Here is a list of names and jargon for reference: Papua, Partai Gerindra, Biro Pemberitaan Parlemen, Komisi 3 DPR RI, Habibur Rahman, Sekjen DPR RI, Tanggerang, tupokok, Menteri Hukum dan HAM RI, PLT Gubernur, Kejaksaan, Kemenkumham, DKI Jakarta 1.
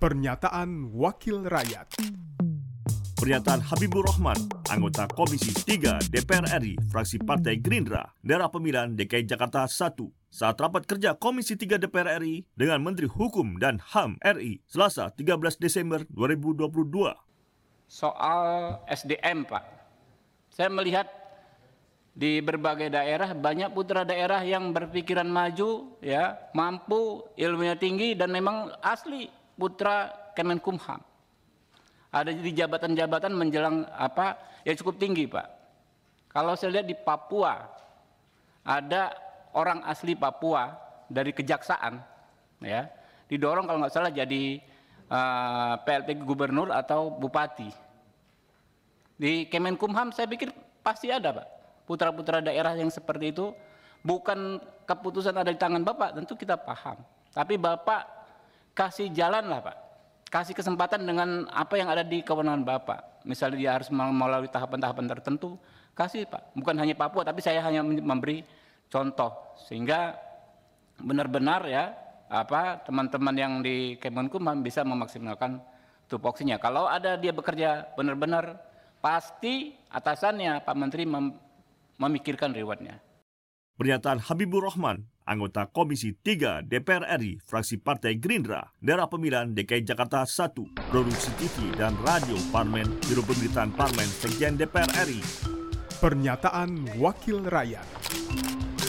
Pernyataan Wakil Rakyat. Pernyataan Habibur Rahman, anggota Komisi 3 DPR RI, fraksi Partai Gerindra, daerah pemilihan DKI Jakarta 1, saat rapat kerja Komisi 3 DPR RI dengan Menteri Hukum dan HAM RI, Selasa 13 Desember 2022. Soal SDM, Pak. Saya melihat di berbagai daerah banyak putra daerah yang berpikiran maju, ya, mampu, ilmunya tinggi, dan memang asli putra Kemenkumham. Ada di jabatan-jabatan menjelang ya cukup tinggi, Pak. Kalau saya lihat di Papua, ada orang asli Papua dari Kejaksaan, ya, didorong kalau nggak salah jadi PLT Gubernur atau Bupati. Di Kemenkumham saya pikir pasti ada, Pak, putra-putra daerah yang seperti itu. Bukan keputusan ada di tangan Bapak, tentu kita paham. Tapi Bapak kasih jalan lah, Pak. Kasih kesempatan dengan apa yang ada di kewenangan Bapak. Misalnya dia harus melalui tahapan-tahapan tertentu, kasih, Pak. Bukan hanya Papua, tapi saya hanya memberi contoh. Sehingga benar-benar ya teman-teman yang di Kemenkumham bisa memaksimalkan tupoksinya. Kalau ada dia bekerja benar-benar, pasti atasannya Pak Menteri memikirkan rewardnya. Pernyataan Habibur Rahman, anggota Komisi 3 DPR RI, fraksi Partai Gerindra, daerah pemilihan DKI Jakarta 1, produksi TV dan radio Parlemen, Biro Pemberitaan Parlemen, Sekjen DPR RI. Pernyataan Wakil Rakyat.